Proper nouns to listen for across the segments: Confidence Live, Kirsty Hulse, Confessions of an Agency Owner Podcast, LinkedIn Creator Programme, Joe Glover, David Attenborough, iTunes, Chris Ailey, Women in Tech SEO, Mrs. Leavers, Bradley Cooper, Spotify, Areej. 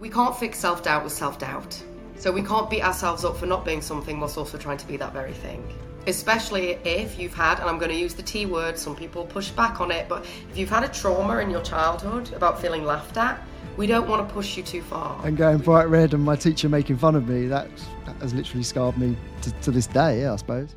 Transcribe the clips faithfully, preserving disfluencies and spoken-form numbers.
We can't fix self-doubt with self-doubt. So we can't beat ourselves up for not being something whilst also trying to be that very thing. Especially if you've had, and I'm going to use the T word, some people push back on it, but if you've had a trauma in your childhood about feeling laughed at, we don't want to push you too far. And going bright red and my teacher making fun of me, that, that has literally scarred me to, to this day, yeah, I suppose.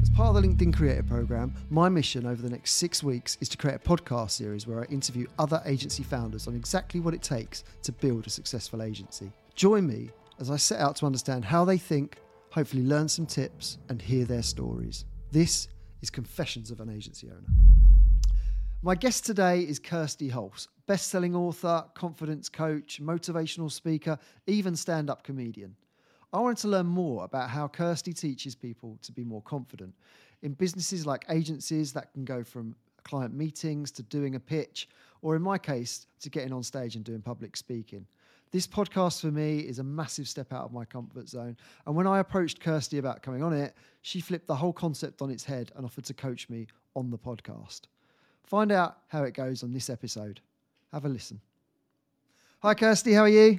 As part of the LinkedIn Creator Programme, my mission over the next six weeks is to create a podcast series where I interview other agency founders on exactly what it takes to build a successful agency. Join me as I set out to understand how they think, hopefully learn some tips and hear their stories. This is Confessions of an Agency Owner. My guest today is Kirsty Hulse, best-selling author, confidence coach, motivational speaker, even stand-up comedian. I wanted to learn more about how Kirsty teaches people to be more confident. In businesses like agencies, that can go from client meetings to doing a pitch, or in my case, to getting on stage and doing public speaking. This podcast for me is a massive step out of my comfort zone. And when I approached Kirsty about coming on it, she flipped the whole concept on its head and offered to coach me on the podcast. Find out how it goes on this episode. Have a listen. Hi, Kirsty. How are you?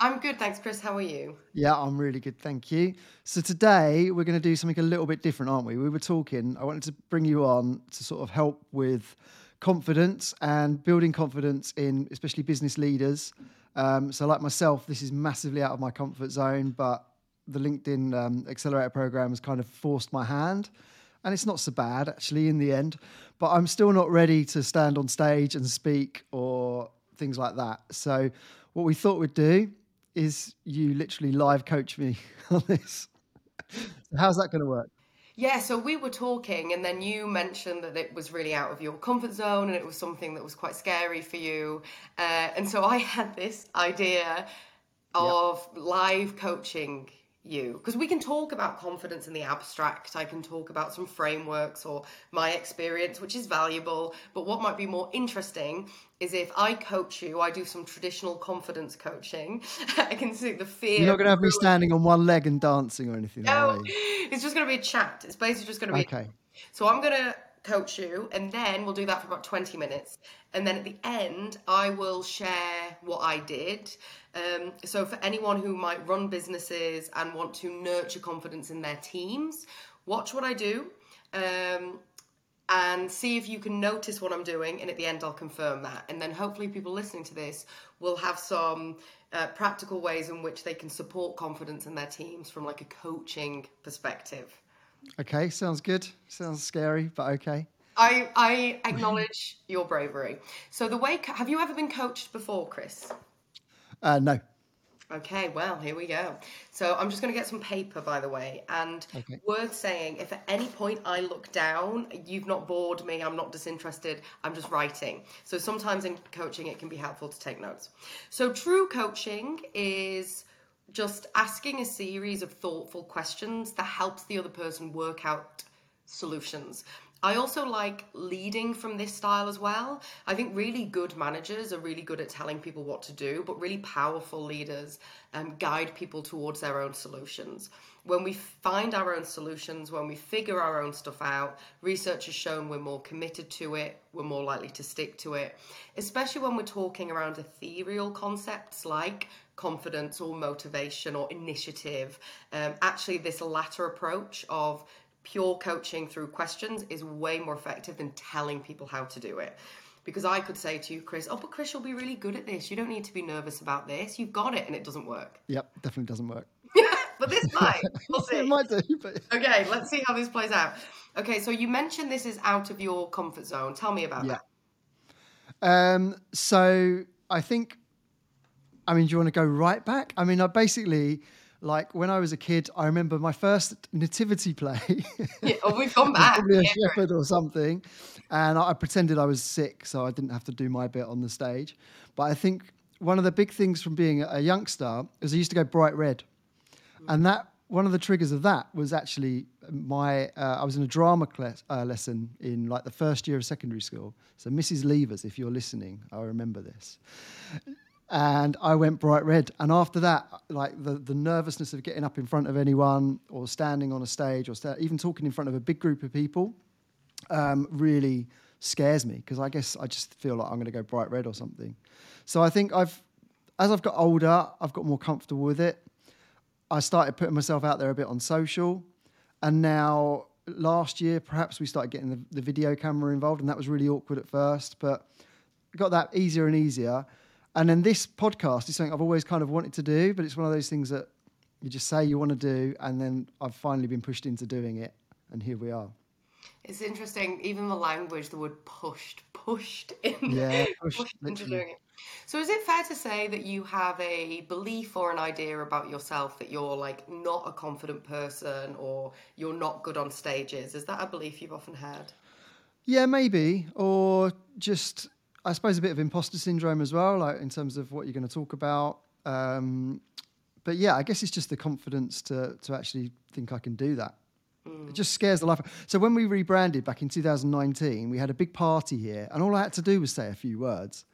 I'm good, thanks, Chris. How are you? Yeah, I'm really good, thank you. So today we're going to do something a little bit different, aren't we? We were talking, I wanted to bring you on to sort of help with confidence and building confidence in especially business leaders. Um, so like myself, this is massively out of my comfort zone, but the LinkedIn um, Accelerator Programme has kind of forced my hand. And it's not so bad, actually, in the end. But I'm still not ready to stand on stage and speak or things like that. So what we thought we'd do is you literally live coach me on this. How's that going to work? Yeah, so we were talking and then you mentioned that it was really out of your comfort zone and it was something that was quite scary for you. Uh, and so I had this idea of yep. live coaching you, because we can talk about confidence in the abstract. I can talk about some frameworks or my experience, which is valuable, but what might be more interesting is if I coach you, I do some traditional confidence coaching. I can see the fear. You're not going to have me standing on one leg and dancing or anything. No, it's just going to be a chat. It's basically just going to be okay. So I'm going to coach you and then we'll do that for about twenty minutes, and then at the end I will share what I did. Um, so for anyone who might run businesses and want to nurture confidence in their teams, watch what I do um, and see if you can notice what I'm doing, and at the end I'll confirm that, and then hopefully people listening to this will have some uh, practical ways in which they can support confidence in their teams from like a coaching perspective. Okay, sounds good. Sounds scary, but okay. I, I acknowledge your bravery. So the way, have you ever been coached before, Chris? Uh, no. Okay, well, here we go. So I'm just going to get some paper, by the way. And okay. Worth saying, if at any point I look down, you've not bored me, I'm not disinterested, I'm just writing. So sometimes in coaching, it can be helpful to take notes. So true coaching is just asking a series of thoughtful questions that helps the other person work out solutions. I also like leading from this style as well. I think really good managers are really good at telling people what to do, but really powerful leaders um, guide people towards their own solutions. When we find our own solutions, when we figure our own stuff out, research has shown we're more committed to it, we're more likely to stick to it, especially when we're talking around ethereal concepts like confidence or motivation or initiative. Um, actually, this latter approach of pure coaching through questions is way more effective than telling people how to do it. Because I could say to you, Chris, oh, but Chris, you'll be really good at this. You don't need to be nervous about this. You've got it, and it doesn't work. Yep, definitely doesn't work. But this might. We'll see. It might do. But... Okay, let's see how this plays out. Okay, so you mentioned this is out of your comfort zone. Tell me about yeah. that. Um, so I think... I mean, do you want to go right back? I mean, I basically, like when I was a kid, I remember my first nativity play. Yeah, oh, we've gone back. Probably a yeah. shepherd or something. And I, I pretended I was sick, so I didn't have to do my bit on the stage. But I think one of the big things from being a, a youngster is I used to go bright red. Mm. And that one of the triggers of that was actually my, uh, I was in a drama class, uh, lesson in like the first year of secondary school. So Missus Leavers, if you're listening, I remember this. And I went bright red. And after that, like the, the nervousness of getting up in front of anyone or standing on a stage or st- even talking in front of a big group of people um, really scares me, because I guess I just feel like I'm going to go bright red or something. So I think I've as I've got older, I've got more comfortable with it. I started putting myself out there a bit on social. And now last year, perhaps we started getting the, the video camera involved, and that was really awkward at first, but got that easier and easier. And then this podcast is something I've always kind of wanted to do, but it's one of those things that you just say you want to do, and then I've finally been pushed into doing it, and here we are. It's interesting, even the language, the word pushed, pushed in. Yeah, pushed, pushed into doing it. So is it fair to say that you have a belief or an idea about yourself that you're like not a confident person, or you're not good on stages? Is that a belief you've often had? Yeah, maybe. Or just, I suppose, a bit of imposter syndrome as well, like in terms of what you're going to talk about. Um, but yeah, I guess it's just the confidence to to actually think I can do that. Mm. It just scares the life. So when we rebranded back in two thousand nineteen, we had a big party here, and all I had to do was say a few words.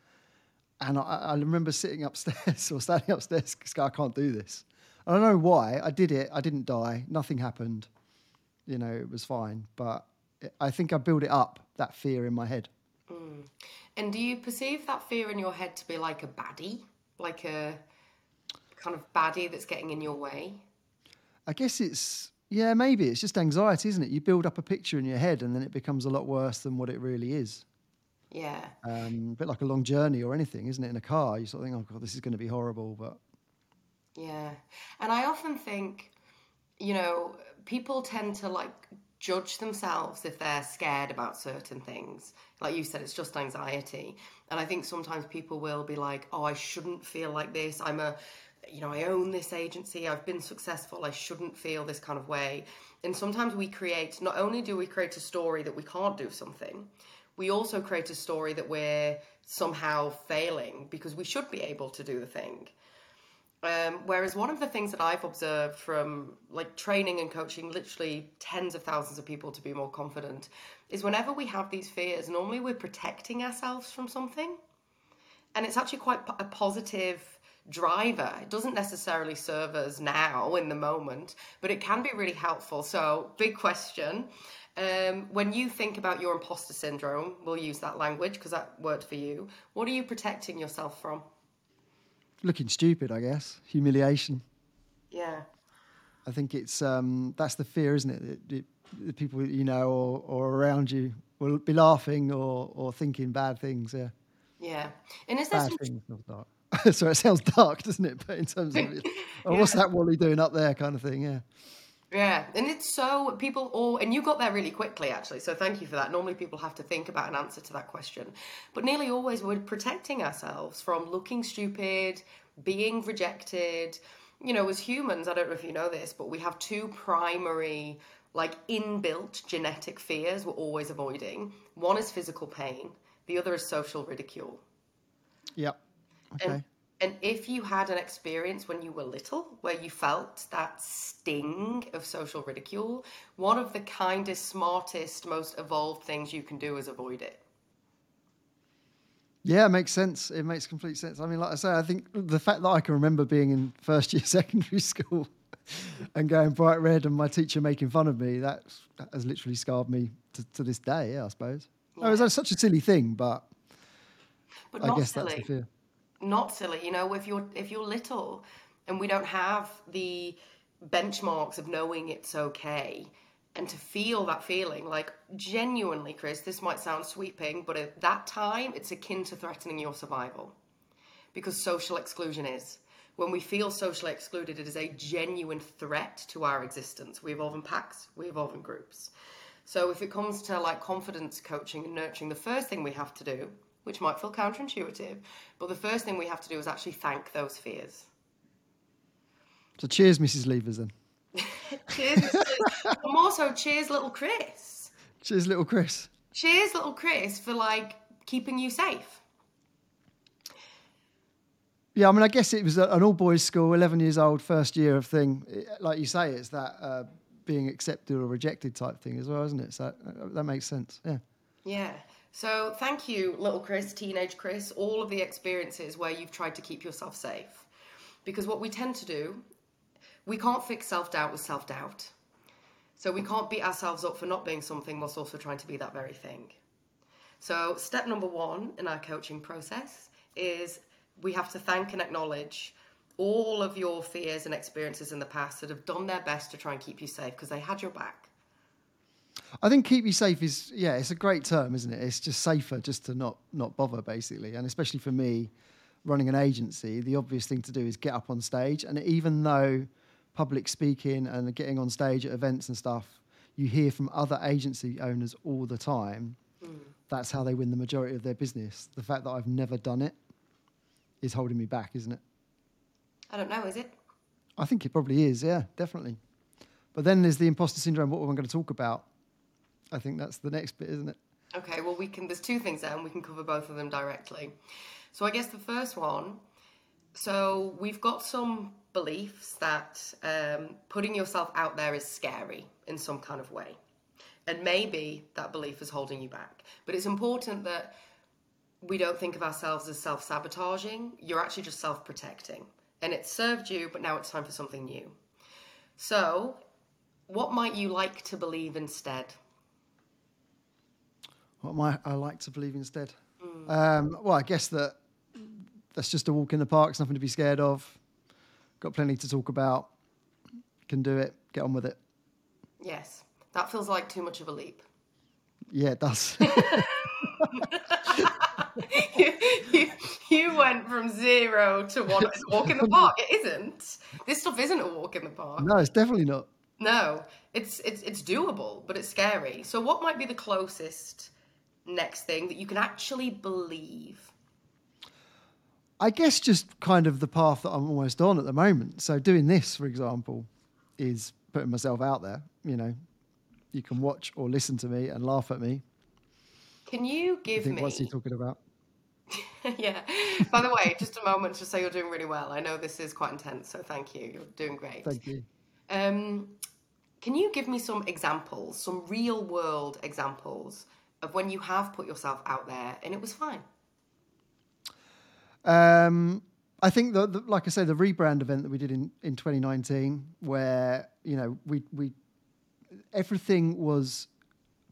And I, I remember sitting upstairs or standing upstairs because I can't do this. I don't know why. I did it. I didn't die. Nothing happened. You know, it was fine. But I think I built it up, that fear in my head. Mm. And do you perceive that fear in your head to be like a baddie? Like a kind of baddie that's getting in your way? I guess it's... Yeah, maybe. It's just anxiety, isn't it? You build up a picture in your head and then it becomes a lot worse than what it really is. Yeah. Um, a bit like a long journey or anything, isn't it? In a car, you sort of think, oh, God, this is going to be horrible. But yeah. And I often think, you know, people tend to, like, judge themselves if they're scared about certain things. Like you said, it's just anxiety. And I think sometimes people will be like, oh, I shouldn't feel like this. I'm a... you know, I own this agency, I've been successful, I shouldn't feel this kind of way. And sometimes we create, not only do we create a story that we can't do something, we also create a story that we're somehow failing because we should be able to do the thing. Um, whereas one of the things that I've observed from like training and coaching literally tens of thousands of people to be more confident is whenever we have these fears, normally we're protecting ourselves from something. And it's actually quite a positive driver. It doesn't necessarily serve us now in the moment, but it can be really helpful. So big question, um, when you think about your imposter syndrome, we'll use that language because that worked for you, what are you protecting yourself from? Looking stupid, I guess. Humiliation. Yeah. I think it's um, that's the fear, isn't it? It, it the people you know or, or around you will be laughing or, or thinking bad things. Yeah. Yeah. And is there bad some... things, not dark. So it sounds dark, doesn't it? But in terms of, it, oh, yeah. What's that Wally doing up there kind of thing, yeah. Yeah, and it's so, people all, and you got there really quickly, actually, so thank you for that. Normally people have to think about an answer to that question. But nearly always we're protecting ourselves from looking stupid, being rejected. You know, as humans, I don't know if you know this, but we have two primary, like, inbuilt genetic fears we're always avoiding. One is physical pain. The other is social ridicule. Yeah. Okay. And, and if you had an experience when you were little where you felt that sting of social ridicule, one of the kindest, smartest, most evolved things you can do is avoid it. Yeah, it makes sense. It makes complete sense. I mean, like I say, I think the fact that I can remember being in first year secondary school and going bright red and my teacher making fun of me, that has literally scarred me to, to this day, yeah, I suppose. Yeah. It was such a silly thing, but, but I guess silly. That's the fear. Not silly, you know, if you're if you're little and we don't have the benchmarks of knowing it's okay and to feel that feeling, like genuinely, Chris, this might sound sweeping, but at that time it's akin to threatening your survival because social exclusion is. When we feel socially excluded, it is a genuine threat to our existence. We evolve in packs, we evolve in groups. So if it comes to like confidence coaching and nurturing, the first thing we have to do, which might feel counterintuitive, but the first thing we have to do is actually thank those fears. So cheers, Missus Leavers, then. Cheers, Missus Leavers. And also, cheers, little Chris. Cheers, little Chris. Cheers, little Chris, for, like, keeping you safe. Yeah, I mean, I guess it was an all-boys school, eleven years old, first year of thing. Like you say, it's that uh, being accepted or rejected type thing as well, isn't it? So that, that makes sense, yeah. Yeah. So thank you, little Chris, teenage Chris, all of the experiences where you've tried to keep yourself safe. Because what we tend to do, we can't fix self-doubt with self-doubt. So we can't beat ourselves up for not being something whilst also trying to be that very thing. So step number one in our coaching process is we have to thank and acknowledge all of your fears and experiences in the past that have done their best to try and keep you safe because they had your back. I think keep you safe is, yeah, it's a great term, isn't it? It's just safer just to not not bother, basically. And especially for me, running an agency, the obvious thing to do is get up on stage. And even though public speaking and getting on stage at events and stuff, you hear from other agency owners all the time, mm. that's how they win the majority of their business. The fact that I've never done it is holding me back, isn't it? I don't know, is it? I think it probably is, yeah, definitely. But then there's the imposter syndrome, what am I going to talk about? I think that's the next bit, isn't it? Okay, well, we can. There's two things there, and we can cover both of them directly. So I guess the first one, so we've got some beliefs that um, putting yourself out there is scary in some kind of way. And maybe that belief is holding you back. But it's important that we don't think of ourselves as self-sabotaging. You're actually just self-protecting. And it served you, but now it's time for something new. So what might you like to believe instead? What might I like to believe instead? Mm. Um, well, I guess that that's just a walk in the park. It's nothing to be scared of. Got plenty to talk about. Can do it. Get on with it. Yes. That feels like too much of a leap. Yeah, it does. you, you, you went from zero to one. It's a walk in the park. It isn't. This stuff isn't a walk in the park. No, it's definitely not. No, it's it's it's doable, but it's scary. So what might be the closest next thing that you can actually believe? I guess just kind of the path that I'm almost on at the moment. So doing this, for example, is putting myself out there. You know, you can watch or listen to me and laugh at me. Can you give I think, me... What's he talking about? Yeah. By the way, just a moment to say you're doing really well. I know this is quite intense, so thank you. You're doing great. Thank you. Um, can you give me some examples, some real world examples of when you have put yourself out there and it was fine? Um, I think that, the, like I say, the rebrand event that we did in, in twenty nineteen, where, you know, we, we, everything was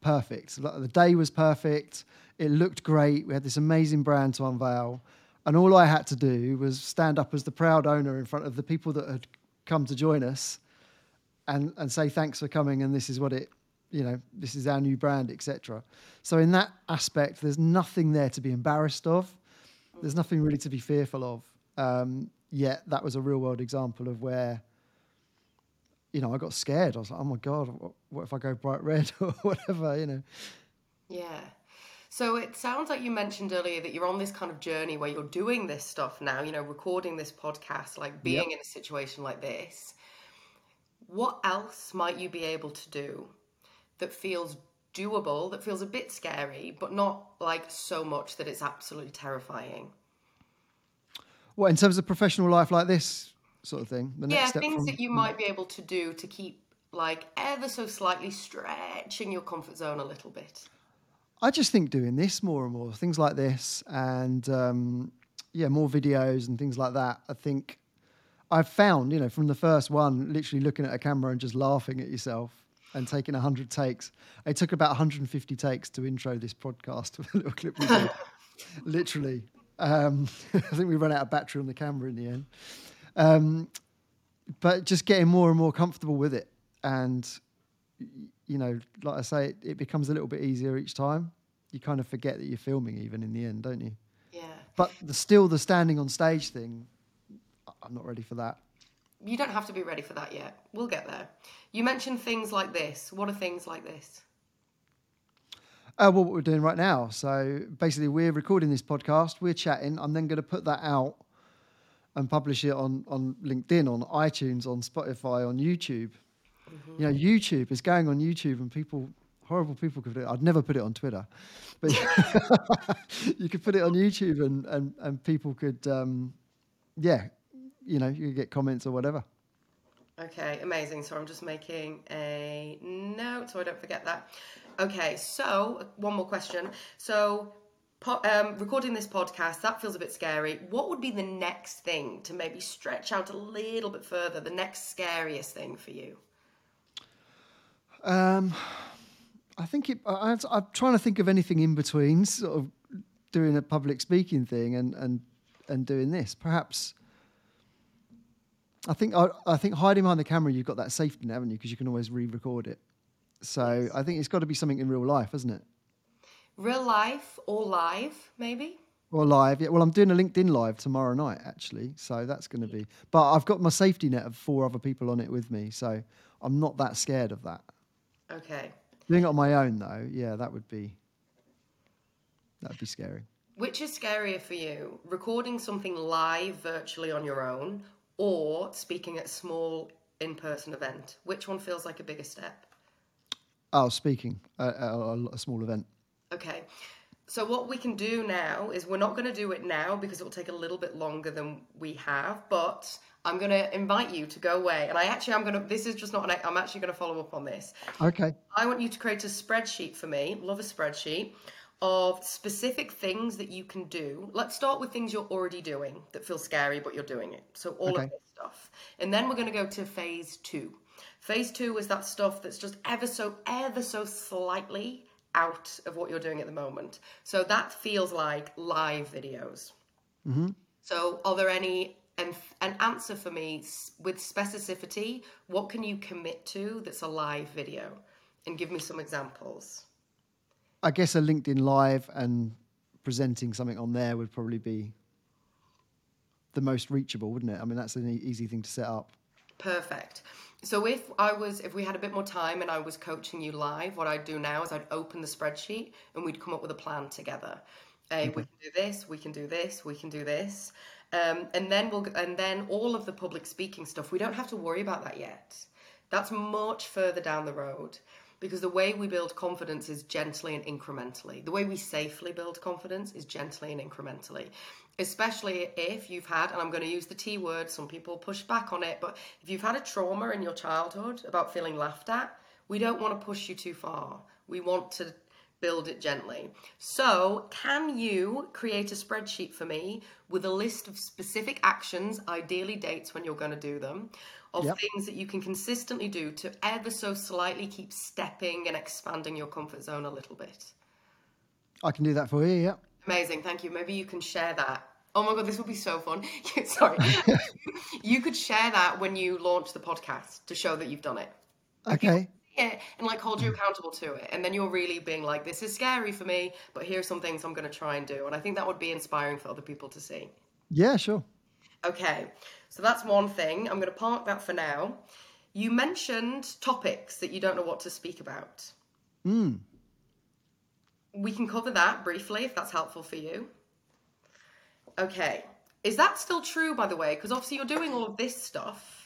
perfect. The day was perfect. It looked great. We had this amazing brand to unveil. And all I had to do was stand up as the proud owner in front of the people that had come to join us. And, and say thanks for coming, and this is what it, you know, this is our new brand, et cetera. So in that aspect, there's nothing there to be embarrassed of. There's nothing really to be fearful of. Um, yet that was a real world example of where, you know, I got scared. I was like, oh my God, what, what if I go bright red or whatever, you know? Yeah. So it sounds like you mentioned earlier that you're on this kind of journey where you're doing this stuff now, you know, recording this podcast, like being yep. in a situation like this. What else might you be able to do that feels doable, that feels a bit scary, but not like so much that it's absolutely terrifying? Well, in terms of professional life like this sort of thing? The yeah, next step things from- that you might be able to do to keep like ever so slightly stretching your comfort zone a little bit. I just think doing this more and more, things like this and um, yeah, more videos and things like that, I think... I've found, you know, from the first one, literally looking at a camera and just laughing at yourself and taking one hundred takes. It took about one hundred fifty takes to intro this podcast with a little clip we did. Literally. Um, I think we ran out of battery on the camera in the end. Um, but just getting more and more comfortable with it. And, you know, like I say, it, it becomes a little bit easier each time. You kind of forget that you're filming even in the end, don't you? Yeah. But the, still the standing on stage thing... I'm not ready for that. You don't have to be ready for that yet. We'll get there. You mentioned things like this. What are things like this? Uh, well, what we're doing right now. So basically we're recording this podcast. We're chatting. I'm then going to put that out and publish it on, on LinkedIn, on iTunes, on Spotify, on YouTube. Mm-hmm. You know, YouTube is going on YouTube and people... Horrible people could do it. I'd never put it on Twitter, but you could put it on YouTube and, and, and people could, um, yeah... you know, you get comments or whatever. Okay, amazing. So I'm just making a note so I don't forget that. Okay, so one more question. So po- um, recording this podcast, that feels a bit scary. What would be the next thing to maybe stretch out a little bit further, the next scariest thing for you? Um, I think it, I, I'm trying to think of anything in between sort of doing a public speaking thing and, and and doing this. Perhaps I think I, I think hiding behind the camera, you've got that safety net, haven't you? Because you can always re-record it. So yes. I think it's got to be something in real life, isn't it? Real life or live, maybe. Or live, yeah. Well, I'm doing a LinkedIn live tomorrow night, actually. So that's going to be. But I've got my safety net of four other people on it with me, so I'm not that scared of that. Okay. Doing it on my own, though, yeah, that would be. That'd be scary. Which is scarier for you, recording something live virtually on your own or speaking at a small in-person event? Which one feels like a bigger step? Oh, speaking at a, a small event. Okay. So what we can do now is we're not going to do it now because it will take a little bit longer than we have, but I'm going to invite you to go away. And I actually, I'm going to, this is just not, an, I'm actually going to follow up on this. Okay. I want you to create a spreadsheet for me. Love a spreadsheet. Of specific things that you can do. Let's start with things you're already doing that feel scary, but you're doing it. So all okay. of this stuff. And then we're going to go to phase two. Phase two is that stuff that's just ever so, ever so slightly out of what you're doing at the moment. So that feels like live videos. Mm-hmm. So are there any, and an answer for me with specificity, what can you commit to that's a live video? And give me some examples. I guess a LinkedIn Live and presenting something on there would probably be the most reachable, wouldn't it? I mean, that's an easy thing to set up. Perfect. So if I was, if we had a bit more time and I was coaching you live, what I'd do now is I'd open the spreadsheet and we'd come up with a plan together. Uh, okay. We can do this, we can do this, we can do this. Um, and then we'll, and then all of the public speaking stuff, we don't have to worry about that yet. That's much further down the road. Because the way we build confidence is gently and incrementally. The way we safely build confidence is gently and incrementally. Especially if you've had, and I'm going to use the T word, some people push back on it, but if you've had a trauma in your childhood about feeling laughed at, we don't want to push you too far. We want to build it gently. So can you create a spreadsheet for me with a list of specific actions, ideally dates when you're going to do them, of yep. things that you can consistently do to ever so slightly keep stepping and expanding your comfort zone a little bit? I can do that for you, yeah. Amazing, thank you. Maybe you can share that. Oh my God, this would be so fun. Sorry. You could share that when you launch the podcast to show that you've done it. Okay. It and like hold you accountable to it, and then you're really being like, this is scary for me, but here's some things I'm going to try and do. And I think that would be inspiring for other people to see. Yeah, sure. Okay, so that's one thing. I'm going to park that for now. You mentioned topics that you don't know what to speak about. Mm. We can cover that briefly if that's helpful for you. Okay, is that still true, by the way? Because obviously you're doing all of this stuff.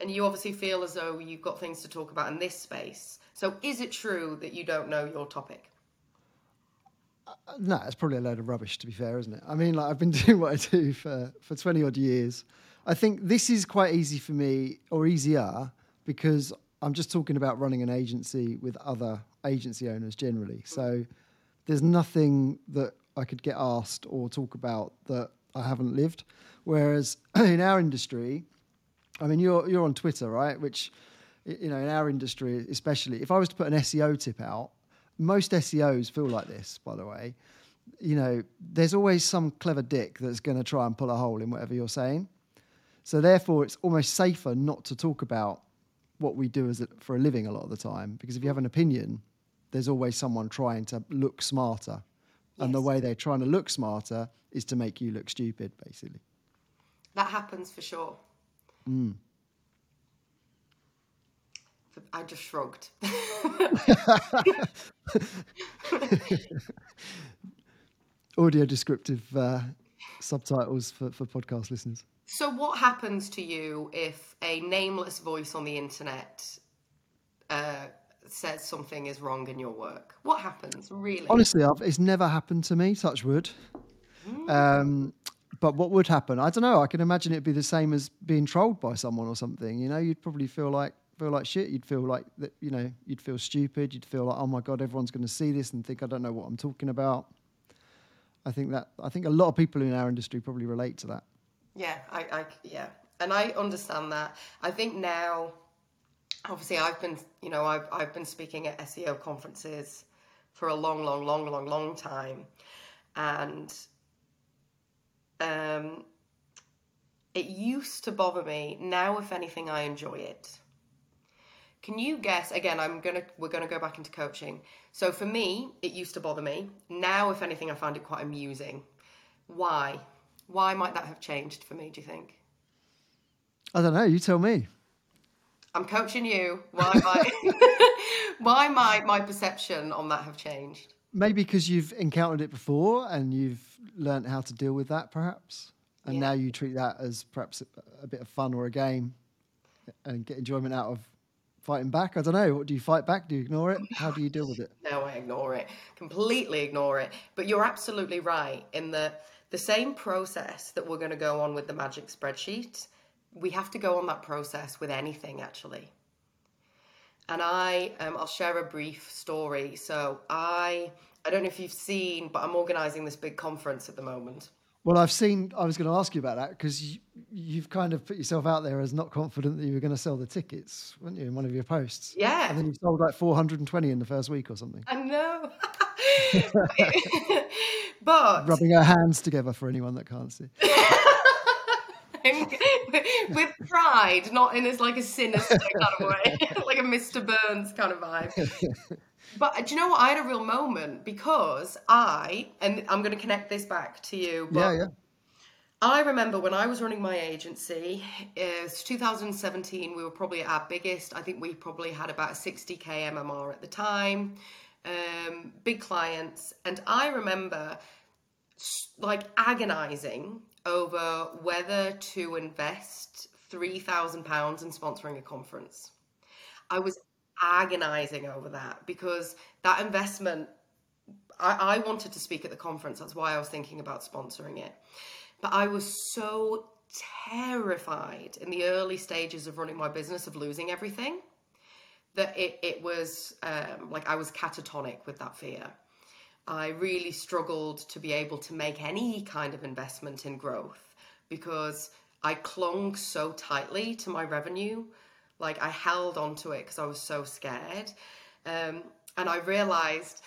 And you obviously feel as though you've got things to talk about in this space. So is it true that you don't know your topic? Uh, no, it's probably a load of rubbish, to be fair, isn't it? I mean, like I've been doing what I do for, for twenty odd years. I think this is quite easy for me, or easier, because I'm just talking about running an agency with other agency owners generally. So there's nothing that I could get asked or talk about that I haven't lived. Whereas in our industry... I mean, you're you're on Twitter, right? Which, you know, in our industry especially, if I was to put an S E O tip out, most S E Os feel like this, by the way. You know, there's always some clever dick that's going to try and pull a hole in whatever you're saying. So therefore, it's almost safer not to talk about what we do as a, for a living a lot of the time, because if you have an opinion, there's always someone trying to look smarter. Yes. And the way they're trying to look smarter is to make you look stupid, basically. That happens for sure. Mm. I just shrugged. Audio descriptive uh, subtitles for, for podcast listeners. So what happens to you if a nameless voice on the internet uh, says something is wrong in your work? What happens, really? Honestly, I've, it's never happened to me, touch wood. Mm. Um But what would happen? I don't know. I can imagine it'd be the same as being trolled by someone or something. You know, you'd probably feel like feel like shit. You'd feel like that. You know, you'd feel stupid. You'd feel like, oh my God, everyone's going to see this and think I don't know what I'm talking about. I think that I think a lot of people in our industry probably relate to that. Yeah, I, I yeah, and I understand that. I think now, obviously, I've been you know I've I've been speaking at S E O conferences for a long, long, long, long, long time, and Um, it used to bother me. Now, if anything, I enjoy it. Can you guess? Again, I'm gonna we're gonna go back into coaching. So for me, it used to bother me. Now, if anything, I find it quite amusing. Why? Why might that have changed for me, do you think? I don't know. You tell me. I'm coaching you. Why might why might my perception on that have changed? Maybe because you've encountered it before and you've learned how to deal with that, perhaps. And yeah. now you treat that as perhaps a bit of fun or a game and get enjoyment out of fighting back. I don't know. What do you fight back? Do you ignore it? How do you deal with it? No, I ignore it. Completely ignore it. But you're absolutely right in that the same process that we're going to go on with the magic spreadsheet, we have to go on that process with anything, actually. And I, um, I'll share a brief story. So I, I don't know if you've seen, but I'm organising this big conference at the moment. Well, I've seen, I was going to ask you about that because you, you've kind of put yourself out there as not confident that you were going to sell the tickets, weren't you, in one of your posts? Yeah. And then you sold like four hundred twenty in the first week or something. I know. But rubbing our hands together for anyone that can't see. With pride, not in as like a sinister kind of way, like a Mister Burns kind of vibe. But do you know what? I had a real moment because I, and I'm going to connect this back to you. But yeah, yeah. I remember when I was running my agency, it's two thousand seventeen, we were probably at our biggest. I think we probably had about a sixty K M M R at the time, um, big clients. And I remember like agonizing over whether to invest three thousand pounds in sponsoring a conference. I was agonizing over that because that investment, I, I wanted to speak at the conference. That's why I was thinking about sponsoring it. But I was so terrified in the early stages of running my business of losing everything that it, it was um, like I was catatonic with that fear. I really struggled to be able to make any kind of investment in growth because I clung so tightly to my revenue. Like I held onto it because I was so scared. Um, and I realized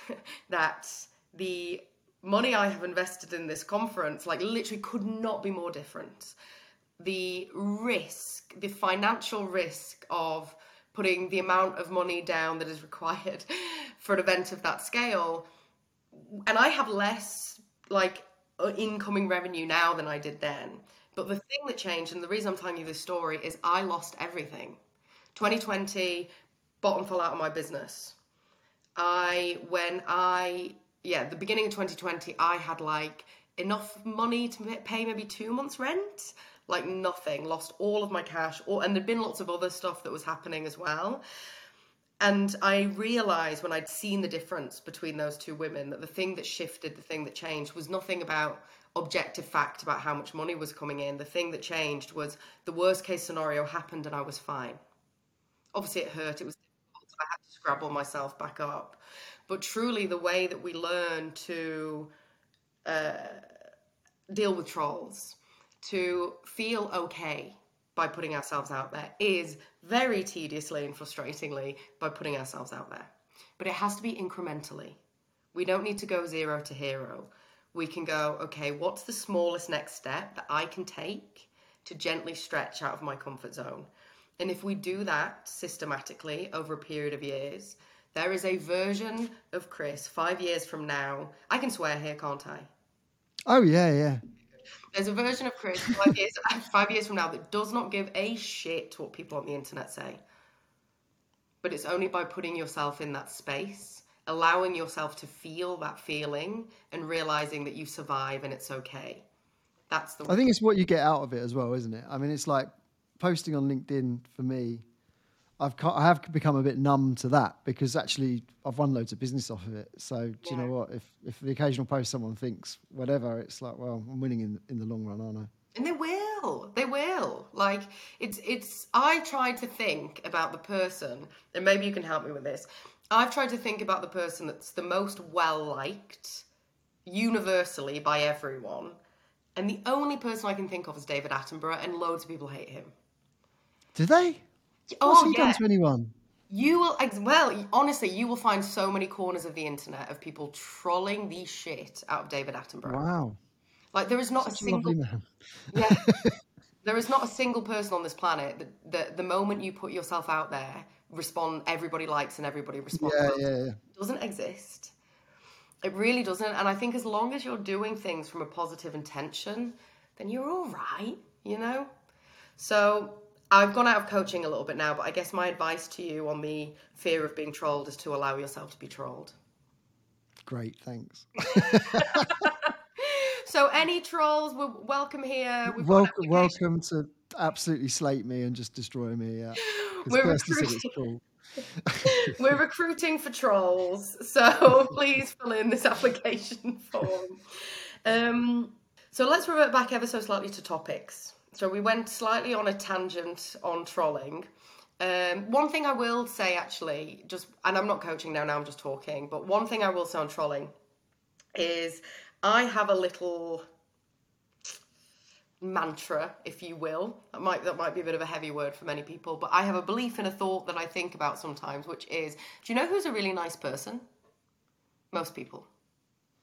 that the money I have invested in this conference, like literally could not be more different. The risk, the financial risk of putting the amount of money down that is required for an event of that scale. And I have less like incoming revenue now than I did then. But the thing that changed, and the reason I'm telling you this story, is I lost everything. twenty twenty, bottom fell out of my business. I, when I, yeah, the beginning of twenty twenty, I had like enough money to pay maybe two months rent, like nothing, lost all of my cash. All, and there'd been lots of other stuff that was happening as well. And I realised when I'd seen the difference between those two women that the thing that shifted, the thing that changed was nothing about objective fact about how much money was coming in. The thing that changed was the worst case scenario happened and I was fine. Obviously it hurt, it was difficult, so I had to scrabble myself back up. But truly the way that we learn to uh, deal with trolls, to feel okay by putting ourselves out there is very tediously and frustratingly by putting ourselves out there. But it has to be incrementally. We don't need to go zero to hero. We can go, okay, what's the smallest next step that I can take to gently stretch out of my comfort zone? And if we do that systematically over a period of years, there is a version of Chris five years from now. I can swear here, can't I? Oh, yeah, yeah. There's a version of Chris five years, five years from now that does not give a shit what people on the internet say. But it's only by putting yourself in that space, allowing yourself to feel that feeling and realizing that you survive and it's okay. That's the way. I think it's what you get out of it as well, isn't it? I mean, it's like posting on LinkedIn for me. I've I have become a bit numb to that because actually I've won loads of business off of it. So do yeah. you know what? If if the occasional post someone thinks whatever, it's like, well, I'm winning in in the long run, aren't I? And they will, they will. Like it's it's. I tried to think about the person, and maybe you can help me with this. I've tried to think about the person that's the most well liked universally by everyone, and the only person I can think of is David Attenborough, and loads of people hate him. Do they? Oh, what's he yeah. done to anyone? You will, well, honestly, you will find so many corners of the internet of people trolling the shit out of David Attenborough. Wow. Like there is not Such a single, a yeah, there is not a single person on this planet that, that the moment you put yourself out there, respond, everybody likes and everybody responds. Yeah, yeah, yeah. It doesn't exist. It really doesn't. And I think as long as you're doing things from a positive intention, then you're all right, you know? So I've gone out of coaching a little bit now, but I guess my advice to you on the fear of being trolled is to allow yourself to be trolled. Great, thanks. So any trolls, we're welcome here. We've welcome, welcome to absolutely slate me and just destroy me. Yeah. We're recruiting. We're recruiting for trolls, so please fill in this application form. Um, so let's revert back ever so slightly to topics. So we went slightly on a tangent on trolling. Um, one thing I will say, actually, just and I'm not coaching now. Now I'm just talking. But one thing I will say on trolling is, I have a little mantra, if you will. That might that might be a bit of a heavy word for many people, but I have a belief and a thought that I think about sometimes, which is, do you know who's a really nice person? Most people.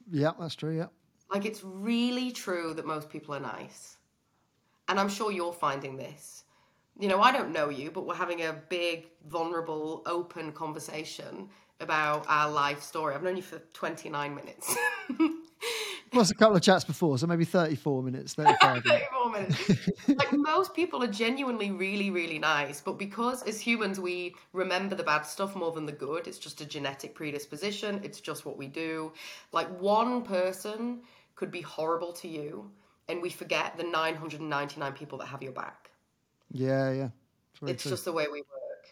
Yeah, that's true, yeah. Like, it's really true that most people are nice. And I'm sure you're finding this. You know, I don't know you, but we're having a big, vulnerable, open conversation about our life story. I've known you for twenty-nine minutes. Well, it's a couple of chats before, so maybe thirty-four minutes, thirty-five thirty-four minutes. Like, most people are genuinely really, really nice, but because as humans we remember the bad stuff more than the good, it's just a genetic predisposition, it's just what we do. Like, one person could be horrible to you, and we forget the nine hundred ninety-nine people that have your back. Yeah, yeah. It's, it's just the way we work.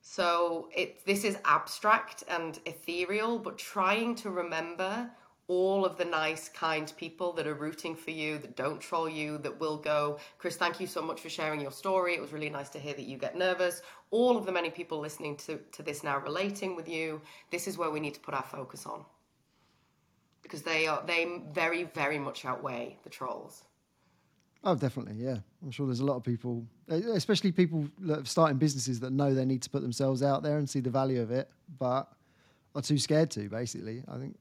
So it, this is abstract and ethereal, but trying to remember all of the nice, kind people that are rooting for you, that don't troll you, that will go, Chris, thank you so much for sharing your story. It was really nice to hear that you get nervous. All of the many people listening to, to this now relating with you, this is where we need to put our focus on. Because they are they very, very much outweigh the trolls. Oh, definitely, yeah. I'm sure there's a lot of people, especially people starting businesses, that know they need to put themselves out there and see the value of it, but are too scared to, basically, I think.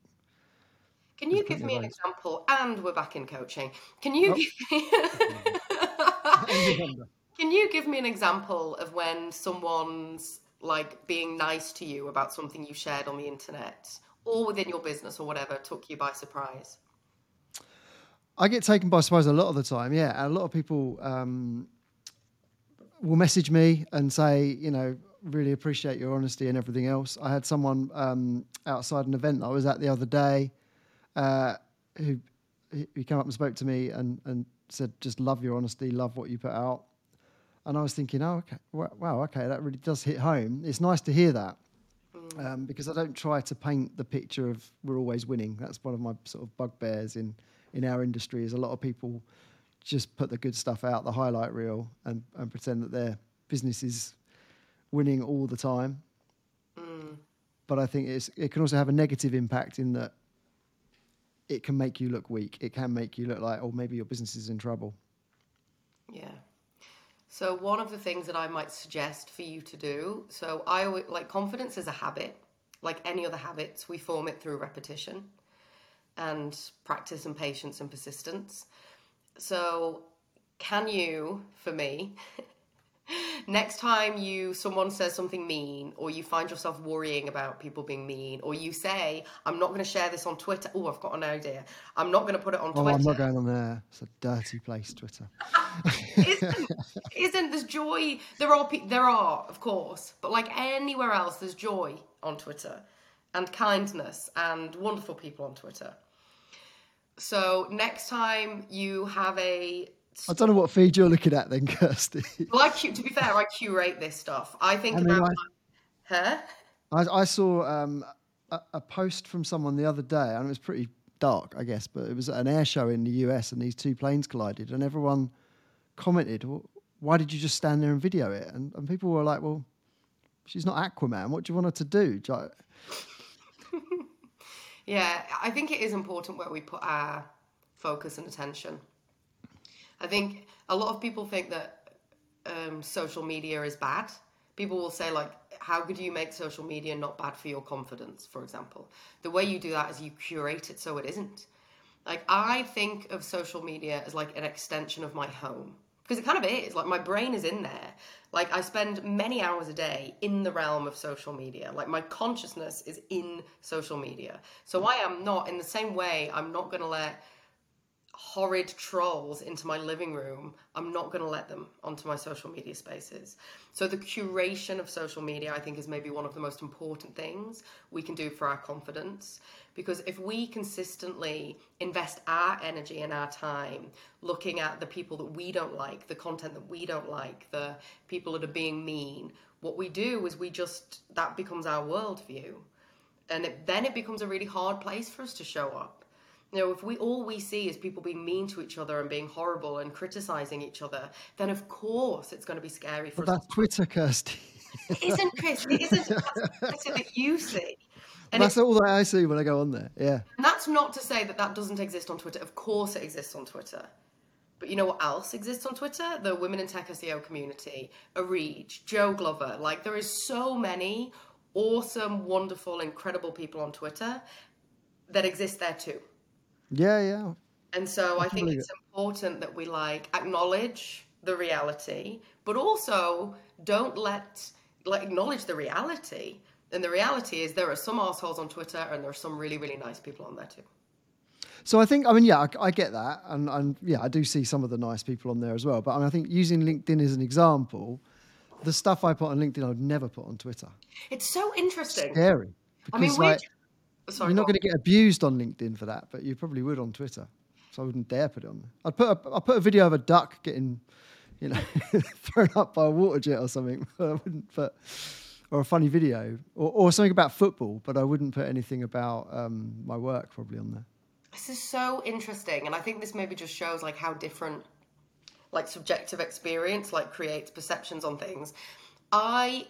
Can you give me an example? And we're back in coaching. Can you, oh. give me... Can you give me an example of when someone's like being nice to you about something you shared on the internet or within your business or whatever took you by surprise? I get taken by surprise a lot of the time. Yeah. And a lot of people um, will message me and say, you know, really appreciate your honesty and everything else. I had someone um, outside an event that I was at the other day Uh, who who came up and spoke to me and, and said, just love your honesty, love what you put out. And I was thinking, oh, okay, wow, okay, that really does hit home. It's nice to hear that mm. um, because I don't try to paint the picture of we're always winning. That's one of my sort of bugbears in, in our industry, is a lot of people just put the good stuff out, the highlight reel, and, and pretend that their business is winning all the time. Mm. But I think it's, it can also have a negative impact in that it can make you look weak. It can make you look like, oh, maybe your business is in trouble. Yeah. So one of the things that I might suggest for you to do, so I like confidence is a habit. Like any other habits, we form it through repetition and practice and patience and persistence. So can you, for me, next time you someone says something mean, or you find yourself worrying about people being mean, or you say, I'm not going to share this on Twitter. Oh, I've got an idea. I'm not going to put it on oh, Twitter. Oh, I'm not going on there. It's a dirty place, Twitter. isn't, isn't there's joy. There are, there are, of course, but like anywhere else, there's joy on Twitter and kindness and wonderful people on Twitter. So next time you have a I don't know what feed you're looking at then, Kirsty. Well, I, to be fair, I curate this stuff. I think I mean, about I, her. I, I saw um, a, a post from someone the other day, and it was pretty dark, I guess, but it was at an air show in the U S, and these two planes collided, and everyone commented, well, why did you just stand there and video it? And, and people were like, well, she's not Aquaman. What do you want her to do? do I... Yeah, I think it is important where we put our focus and attention. I think a lot of people think that um, social media is bad. People will say, like, how could you make social media not bad for your confidence, for example? The way you do that is you curate it so it isn't. Like, I think of social media as like an extension of my home, because it kind of is. Like, my brain is in there. Like, I spend many hours a day in the realm of social media. Like, my consciousness is in social media. So I am not, in the same way, I'm not going to let horrid trolls into my living room. I'm not going to let them onto my social media spaces. So the curation of social media, I think, is maybe one of the most important things we can do for our confidence, because if we consistently invest our energy and our time looking at the people that we don't like, the content that we don't like, the people that are being mean, what we do is we just, that becomes our worldview. And it, then it becomes a really hard place for us to show up. You know, if we all we see is people being mean to each other and being horrible and criticizing each other, then of course it's going to be scary for us. But that's Twitter, Kirsty. It isn't, Chris. It isn't Twitter that you see. And that's all that I see when I go on there. Yeah. And that's not to say that that doesn't exist on Twitter. Of course it exists on Twitter. But you know what else exists on Twitter? The Women in Tech S E O community, Areej, Joe Glover. Like, there is so many awesome, wonderful, incredible people on Twitter that exist there too. Yeah, yeah. And so I, I think it's it. important that we like acknowledge the reality, but also don't let like acknowledge the reality. And the reality is there are some assholes on Twitter, and there are some really, really nice people on there too. So I think, I mean, yeah, I, I get that, and and yeah, I do see some of the nice people on there as well. But I mean, I think using LinkedIn as an example, the stuff I put on LinkedIn, I would never put on Twitter. It's so interesting. It's scary. Because, I mean, like, we. Sorry, you're not going to get abused on LinkedIn for that, but you probably would on Twitter. So I wouldn't dare put it on there. I'd put a, I'd put a video of a duck getting, you know, thrown up by a water jet or something. But I wouldn't put, or a funny video, or, or something about football. But I wouldn't put anything about um, my work probably on there. This is so interesting, and I think this maybe just shows like how different, like subjective experience, like creates perceptions on things. I.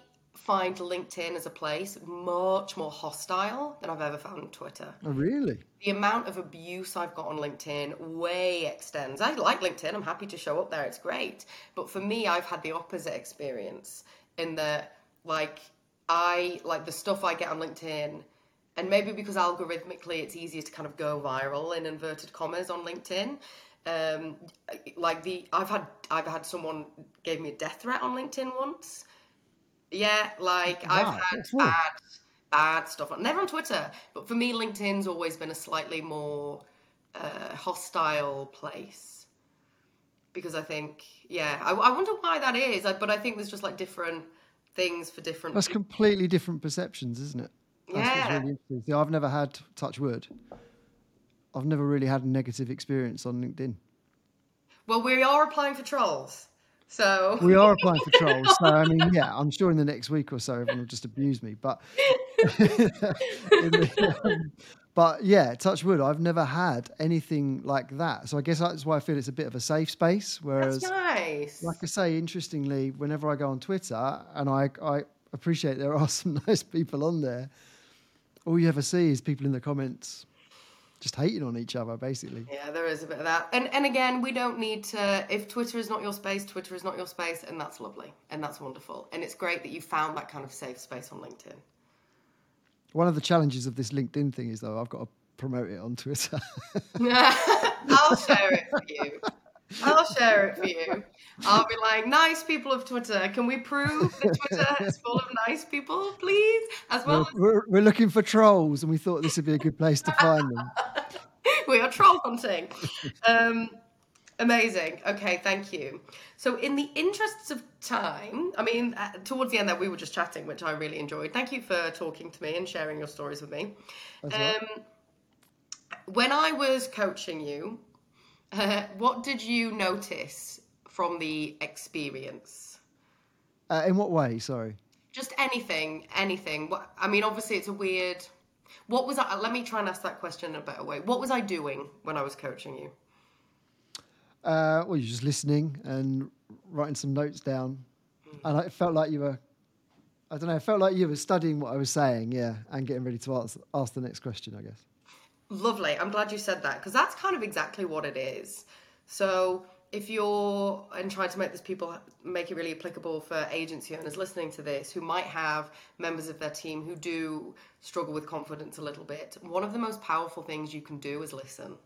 find LinkedIn as a place much more hostile than I've ever found Twitter. Oh, really? The amount of abuse I've got on LinkedIn way extends. I like LinkedIn. I'm happy to show up there. It's great. But for me, I've had the opposite experience in that, like, I, like the stuff I get on LinkedIn, and maybe because algorithmically it's easier to kind of go viral in inverted commas on LinkedIn. Um, like the, I've had, I've had someone gave me a death threat on LinkedIn once. Yeah, like wow, I've had cool. bad, bad stuff. Never on Twitter, but for me, LinkedIn's always been a slightly more uh, hostile place, because I think, yeah, I, I wonder why that is. I, but I think there's just like different things for different. That's people. Completely different perceptions, isn't it? That's yeah. Really interesting. See, I've never had, touch wood, I've never really had a negative experience on LinkedIn. Well, we are applying for trolls. So we are applying for trolls. So I mean, yeah, I'm sure in the next week or so, everyone will just abuse me. But, the, um, but yeah, touch wood. I've never had anything like that. So I guess that's why I feel it's a bit of a safe space. Whereas, that's nice. Like I say, interestingly, whenever I go on Twitter, and I, I appreciate there are some nice people on there, all you ever see is people in the comments just hating on each other, basically. Yeah, there is a bit of that. And and again, we don't need to, if Twitter is not your space, Twitter is not your space, and that's lovely, and that's wonderful. And it's great that you found that kind of safe space on LinkedIn. One of the challenges of this LinkedIn thing is, though, I've got to promote it on Twitter. I'll share it for you. I'll share it for you. I'll be like, nice people of Twitter, can we prove that Twitter is full of nice people, please? As well, we're, as... We're, we're looking for trolls, and we thought this would be a good place to find them. We are troll hunting. Um, amazing. Okay, thank you. So in the interests of time, I mean, uh, towards the end that we were just chatting, which I really enjoyed. Thank you for talking to me and sharing your stories with me. Um, right. When I was coaching you, Uh, what did you notice from the experience? Uh, in what way? Sorry. Just anything, anything. What, I mean, obviously it's a weird, what was I, let me try and ask that question in a better way. What was I doing when I was coaching you? Uh, well, you're just listening and writing some notes down. Mm. And I felt like you were, I don't know, it felt like you were studying what I was saying. Yeah. And getting ready to ask, ask the next question, I guess. Lovely. I'm glad you said that, because that's kind of exactly what it is. So if you're, and trying to make this people, make it really applicable for agency owners listening to this, who might have members of their team who do struggle with confidence a little bit, one of the most powerful things you can do is listen.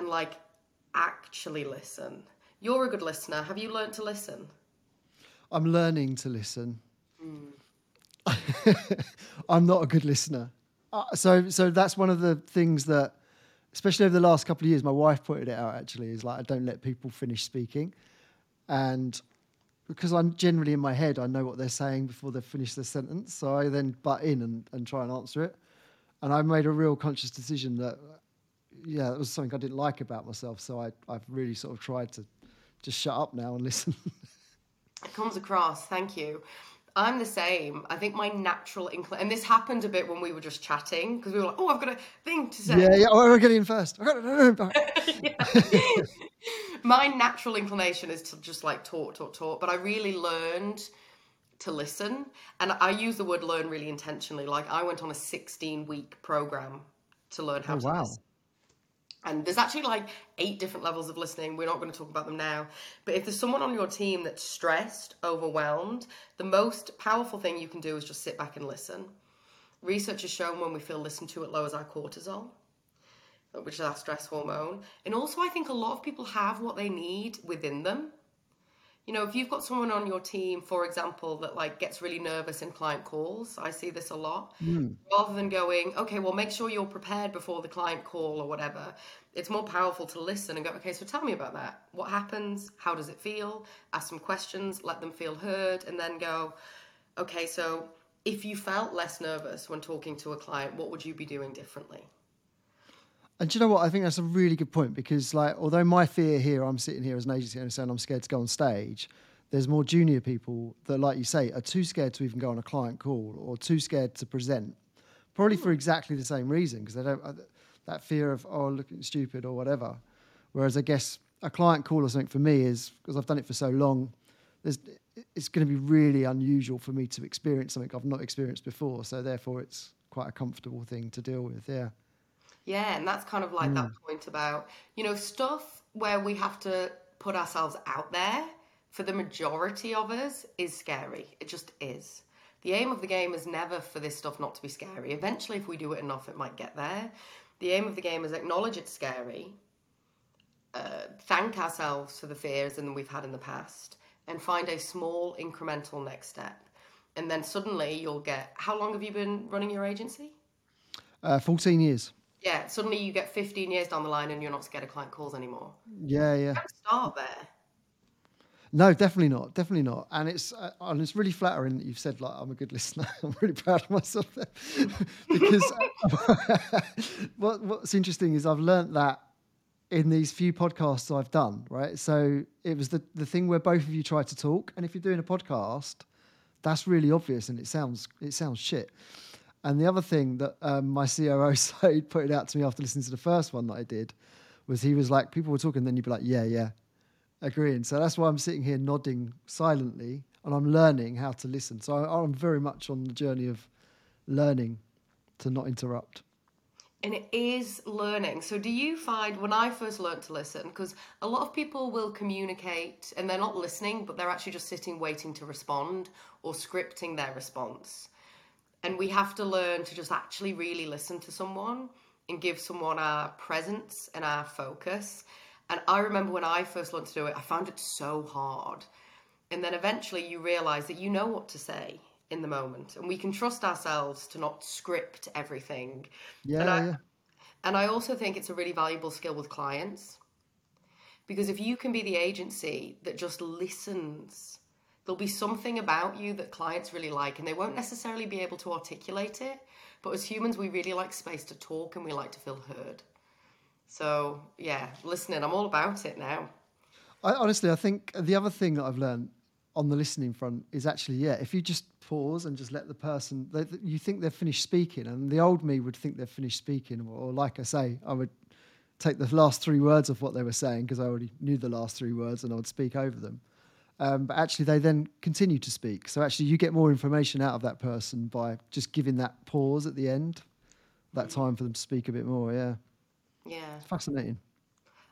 and like actually listen. You're a good listener. Have you learned to listen? I'm learning to listen. Mm. I'm not a good listener. Uh, so so that's one of the things that, especially over the last couple of years, my wife pointed it out actually, is like I don't let people finish speaking. And because I'm generally in my head, I know what they're saying before they've finished their sentence. So I then butt in and, and try and answer it. And I made a real conscious decision that, yeah, that was something I didn't like about myself. So I, I've really sort of tried to just shut up now and listen. It comes across. Thank you. I'm the same. I think my natural inclination, and this happened a bit when we were just chatting, because we were like, oh, I've got a thing to say. Yeah, yeah, oh, I'll get in first. I got it. My natural inclination is to just like talk, talk, talk. But I really learned to listen. And I use the word learn really intentionally. Like I went on a sixteen week program to learn how oh, to wow. listen. And there's actually like eight different levels of listening. We're not going to talk about them now. But if there's someone on your team that's stressed, overwhelmed, the most powerful thing you can do is just sit back and listen. Research has shown when we feel listened to, it lowers our cortisol, which is our stress hormone. And also I think a lot of people have what they need within them. You know, if you've got someone on your team, for example, that like gets really nervous in client calls, I see this a lot, mm. rather than going, okay, well, make sure you're prepared before the client call or whatever. It's more powerful to listen and go, okay, so tell me about that. What happens? How does it feel? Ask some questions, let them feel heard, and then go, okay, so if you felt less nervous when talking to a client, what would you be doing differently? And do you know what? I think that's a really good point, because like, although my fear here, I'm sitting here as an agency owner saying I'm scared to go on stage, there's more junior people that, like you say, are too scared to even go on a client call or too scared to present, probably for exactly the same reason, because they don't uh, that fear of, oh, looking stupid or whatever. Whereas I guess a client call or something for me is, because I've done it for so long, there's, it's going to be really unusual for me to experience something I've not experienced before. So therefore, it's quite a comfortable thing to deal with, yeah. Yeah, and that's kind of like mm. that point about, you know, stuff where we have to put ourselves out there, for the majority of us, is scary. It just is. The aim of the game is never for this stuff not to be scary. Eventually, if we do it enough, it might get there. The aim of the game is acknowledge it's scary, uh, thank ourselves for the fears and we've had in the past, and find a small incremental next step. And then suddenly you'll get, how long have you been running your agency? Uh, fourteen years. Yeah, suddenly you get fifteen years down the line and you're not scared of client calls anymore. Yeah, yeah. Don't start there. No, definitely not. Definitely not. And it's uh, and it's really flattering that you've said, like, I'm a good listener. I'm really proud of myself there. Because uh, what, what's interesting is I've learned that in these few podcasts I've done, right? So it was the, the thing where both of you tried to talk. And if you're doing a podcast, that's really obvious and it sounds it sounds shit. And the other thing that um, my C O O said, put it out to me after listening to the first one that I did, was he was like, people were talking, then you'd be like, yeah, yeah, agreeing. So that's why I'm sitting here nodding silently and I'm learning how to listen. So I, I'm very much on the journey of learning to not interrupt. And it is learning. So do you find, when I first learned to listen, because a lot of people will communicate and they're not listening, but they're actually just sitting waiting to respond or scripting their response. And we have to learn to just actually really listen to someone and give someone our presence and our focus. And I remember when I first learned to do it, I found it so hard. And then eventually you realise that you know what to say in the moment. And we can trust ourselves to not script everything. Yeah. And I, yeah. And I also think it's a really valuable skill with clients. Because if you can be the agency that just listens, there'll be something about you that clients really like, and they won't necessarily be able to articulate it. But as humans, we really like space to talk and we like to feel heard. So, yeah, listening, I'm all about it now. I, honestly, I think the other thing that I've learned on the listening front is actually, yeah, if you just pause and just let the person, they, you think they've finished speaking, and the old me would think they've finished speaking, or, or like I say, I would take the last three words of what they were saying because I already knew the last three words and I would speak over them. Um, but actually they then continue to speak. So actually you get more information out of that person by just giving that pause at the end, that time for them to speak a bit more, yeah. Yeah. It's fascinating.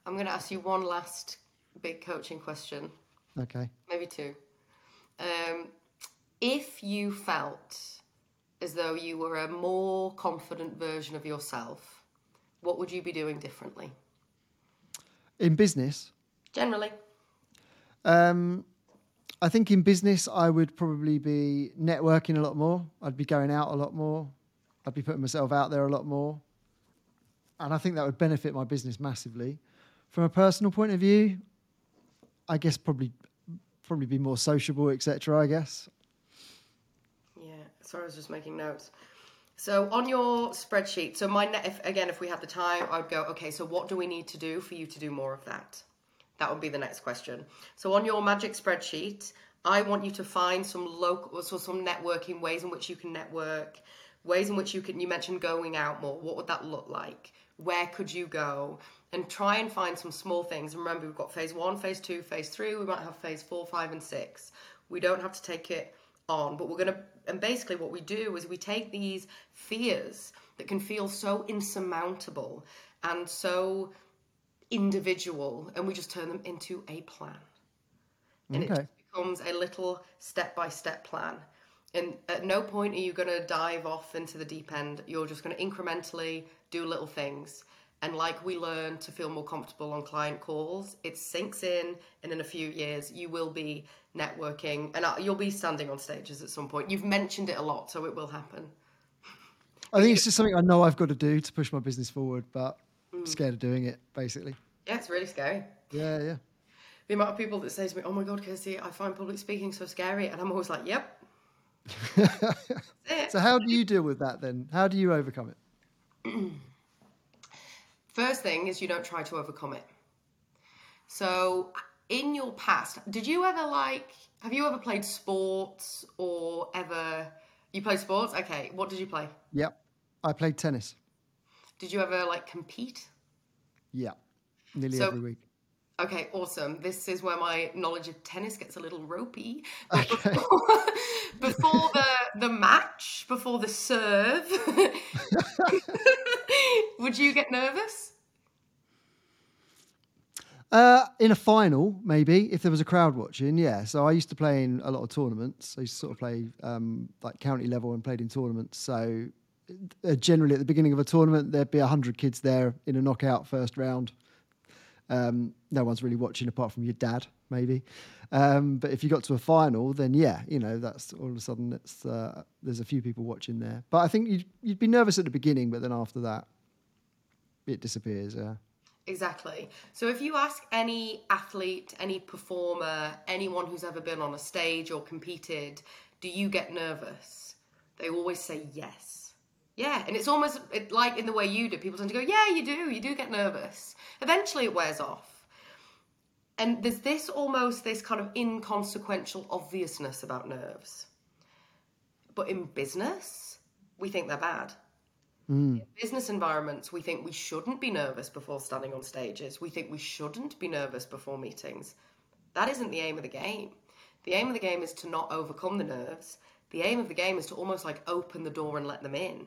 I'm going to ask you one last big coaching question. Okay. Maybe two. Um, if you felt as though you were a more confident version of yourself, what would you be doing differently? In business? Generally. Um, I think in business, I would probably be networking a lot more. I'd be going out a lot more. I'd be putting myself out there a lot more. And I think that would benefit my business massively. From a personal point of view, I guess probably probably be more sociable, et cetera, I guess. Yeah, sorry, I was just making notes. So on your spreadsheet, so my net, if, again, if we had the time, I would go, okay, so what do we need to do for you to do more of that? That would be the next question. So on your magic spreadsheet, I want you to find some local, so some networking ways in which you can network, ways in which you can, you mentioned going out more. What would that look like? Where could you go? And try and find some small things. And remember, we've got phase one, phase two, phase three. We might have phase four, five, and six. We don't have to take it on, but we're going to, and basically what we do is we take these fears that can feel so insurmountable and so individual, and we just turn them into a plan. And okay. It becomes a little step-by-step plan. And at no point are you going to dive off into the deep end. You're just going to incrementally do little things. And like we learn to feel more comfortable on client calls, it sinks in, and in a few years you will be networking and you'll be standing on stages at some point. You've mentioned it a lot, so it will happen. I think it's just something I know I've got to do to push my business forward, but I'm scared of doing it, basically. Yeah, it's really scary. Yeah, yeah. The amount of people that say to me, oh my God, Kirsty, I find public speaking so scary. And I'm always like, yep. That's it. So how do you deal with that then? How do you overcome it? First thing is you don't try to overcome it. So in your past, did you ever like, have you ever played sports or ever, you played sports? Okay, what did you play? Yep, I played tennis. Did you ever like compete? Yeah, nearly so, every week. Okay, awesome. This is where my knowledge of tennis gets a little ropey. But okay. Before, before the, the match, before the serve, would you get nervous? Uh, in a final, maybe, if there was a crowd watching, yeah. So I used to play in a lot of tournaments. I used to sort of play um, like county level and played in tournaments. So uh, generally at the beginning of a tournament, there'd be one hundred kids there in a knockout first round. Um, no one's really watching apart from your dad, maybe. Um, but if you got to a final, then yeah, you know, that's all of a sudden it's, uh, there's a few people watching there. But I think you'd, you'd be nervous at the beginning, but then after that, it disappears, yeah. Exactly. So if you ask any athlete, any performer, anyone who's ever been on a stage or competed, do you get nervous? They always say yes. Yeah, and it's almost it, like in the way you do. People tend to go, yeah, you do. You do get nervous. Eventually it wears off. And there's this almost this kind of inconsequential obviousness about nerves. But in business, we think they're bad. Mm. In business environments, we think we shouldn't be nervous before standing on stages. We think we shouldn't be nervous before meetings. That isn't the aim of the game. The aim of the game is to not overcome the nerves. The aim of the game is to almost like open the door and let them in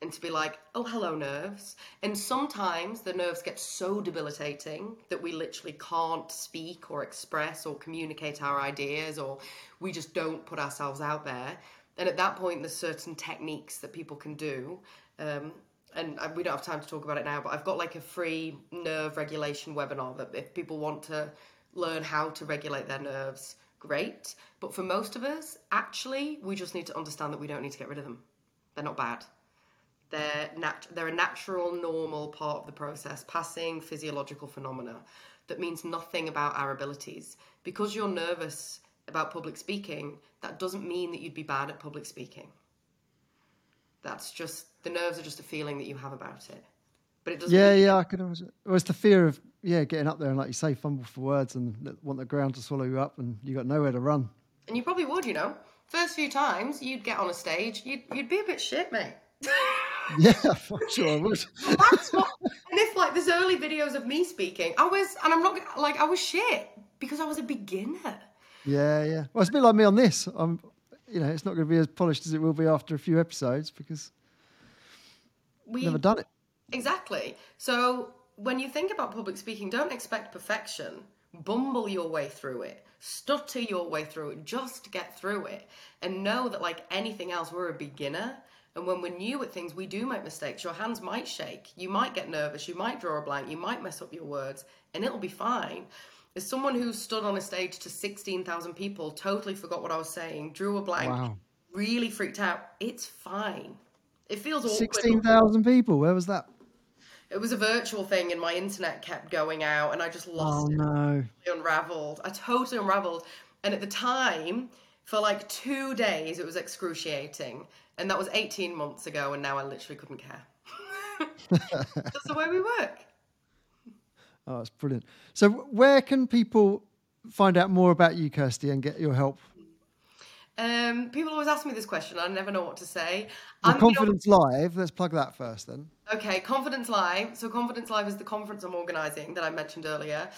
and to be like, oh, hello, nerves. And sometimes the nerves get so debilitating that we literally can't speak or express or communicate our ideas, or we just don't put ourselves out there. And at that point, there's certain techniques that people can do. Um, and I, we don't have time to talk about it now, but I've got like a free nerve regulation webinar that if people want to learn how to regulate their nerves, great. But for most of us, actually, we just need to understand that we don't need to get rid of them. They're not bad. They're, nat- they're a natural, normal part of the process, passing physiological phenomena that means nothing about our abilities. Because you're nervous about public speaking, that doesn't mean that you'd be bad at public speaking. That's just, the nerves are just a feeling that you have about it. But it doesn't yeah, mean- yeah, I could imagine. Well, it's the fear of, yeah, getting up there and, like you say, fumble for words and want the ground to swallow you up and you got nowhere to run. And you probably would, you know. First few times, you'd get on a stage, you'd, you'd be a bit shit, mate. Yeah, I'm sure I would. That's what, and if, like, there's early videos of me speaking, I was, and I'm not, like, I was shit because I was a beginner. Yeah, yeah. Well, it's a bit like me on this. I'm, you know, it's not going to be as polished as it will be after a few episodes because we've never done it. Exactly. So when you think about public speaking, don't expect perfection. Bumble your way through it. Stutter your way through it. Just get through it. And know that, like anything else, we're a beginner And when we're new at things, we do make mistakes. Your hands might shake. You might get nervous. You might draw a blank. You might mess up your words, and it'll be fine. As someone who stood on a stage to sixteen thousand people, totally forgot what I was saying, drew a blank, wow. really freaked out, it's fine. It feels awkward. sixteen thousand people? Where was that? It was a virtual thing, and my internet kept going out, and I just lost oh, it. No. I totally unraveled. I totally unraveled. And at the time, for like two days, it was excruciating. And that was eighteen months ago, and now I literally couldn't care. That's the way we work. Oh, that's brilliant. So where can people find out more about you, Kirsty, and get your help? Um, people always ask me this question. I never know what to say. Well, Confidence you know, Live, let's plug that first then. Okay, Confidence Live. So Confidence Live is the conference I'm organising that I mentioned earlier.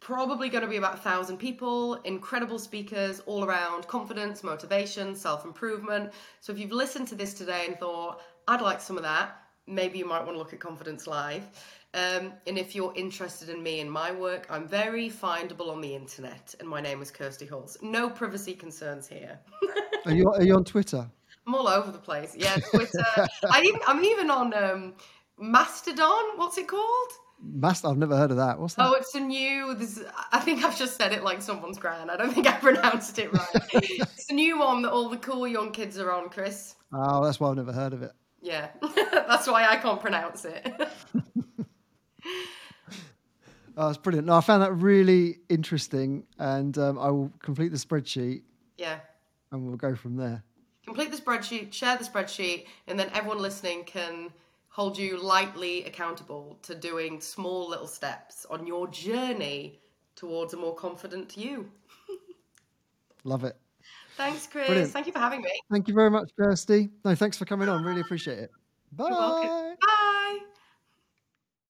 Probably going to be about one thousand people, incredible speakers all around confidence, motivation, self-improvement. So if you've listened to this today and thought, I'd like some of that, maybe you might want to look at Confidence Live. Um, and if you're interested in me and my work, I'm very findable on the internet. And my name is Kirsty Hulse. No privacy concerns here. Are you, are you on Twitter? I'm all over the place. Yeah, Twitter. I even, I'm even on um, Mastodon. What's it called? Mastodon. I've never heard of that. What's that? Oh, it's a new, this, I think I've just said it like someone's gran. I don't think I pronounced it right. It's a new one that all the cool young kids are on, Chris. Oh, that's why I've never heard of it. Yeah, that's why I can't pronounce it. Oh, that's brilliant. No, I found that really interesting, and um, I will complete the spreadsheet. Yeah. And we'll go from there. Complete the spreadsheet, share the spreadsheet, and then everyone listening can hold you lightly accountable to doing small little steps on your journey towards a more confident you. Love it. Thanks, Chris. Brilliant. Thank you for having me. Thank you very much, Kirsty. No, thanks for coming on. Really appreciate it. Bye. You're welcome. Bye.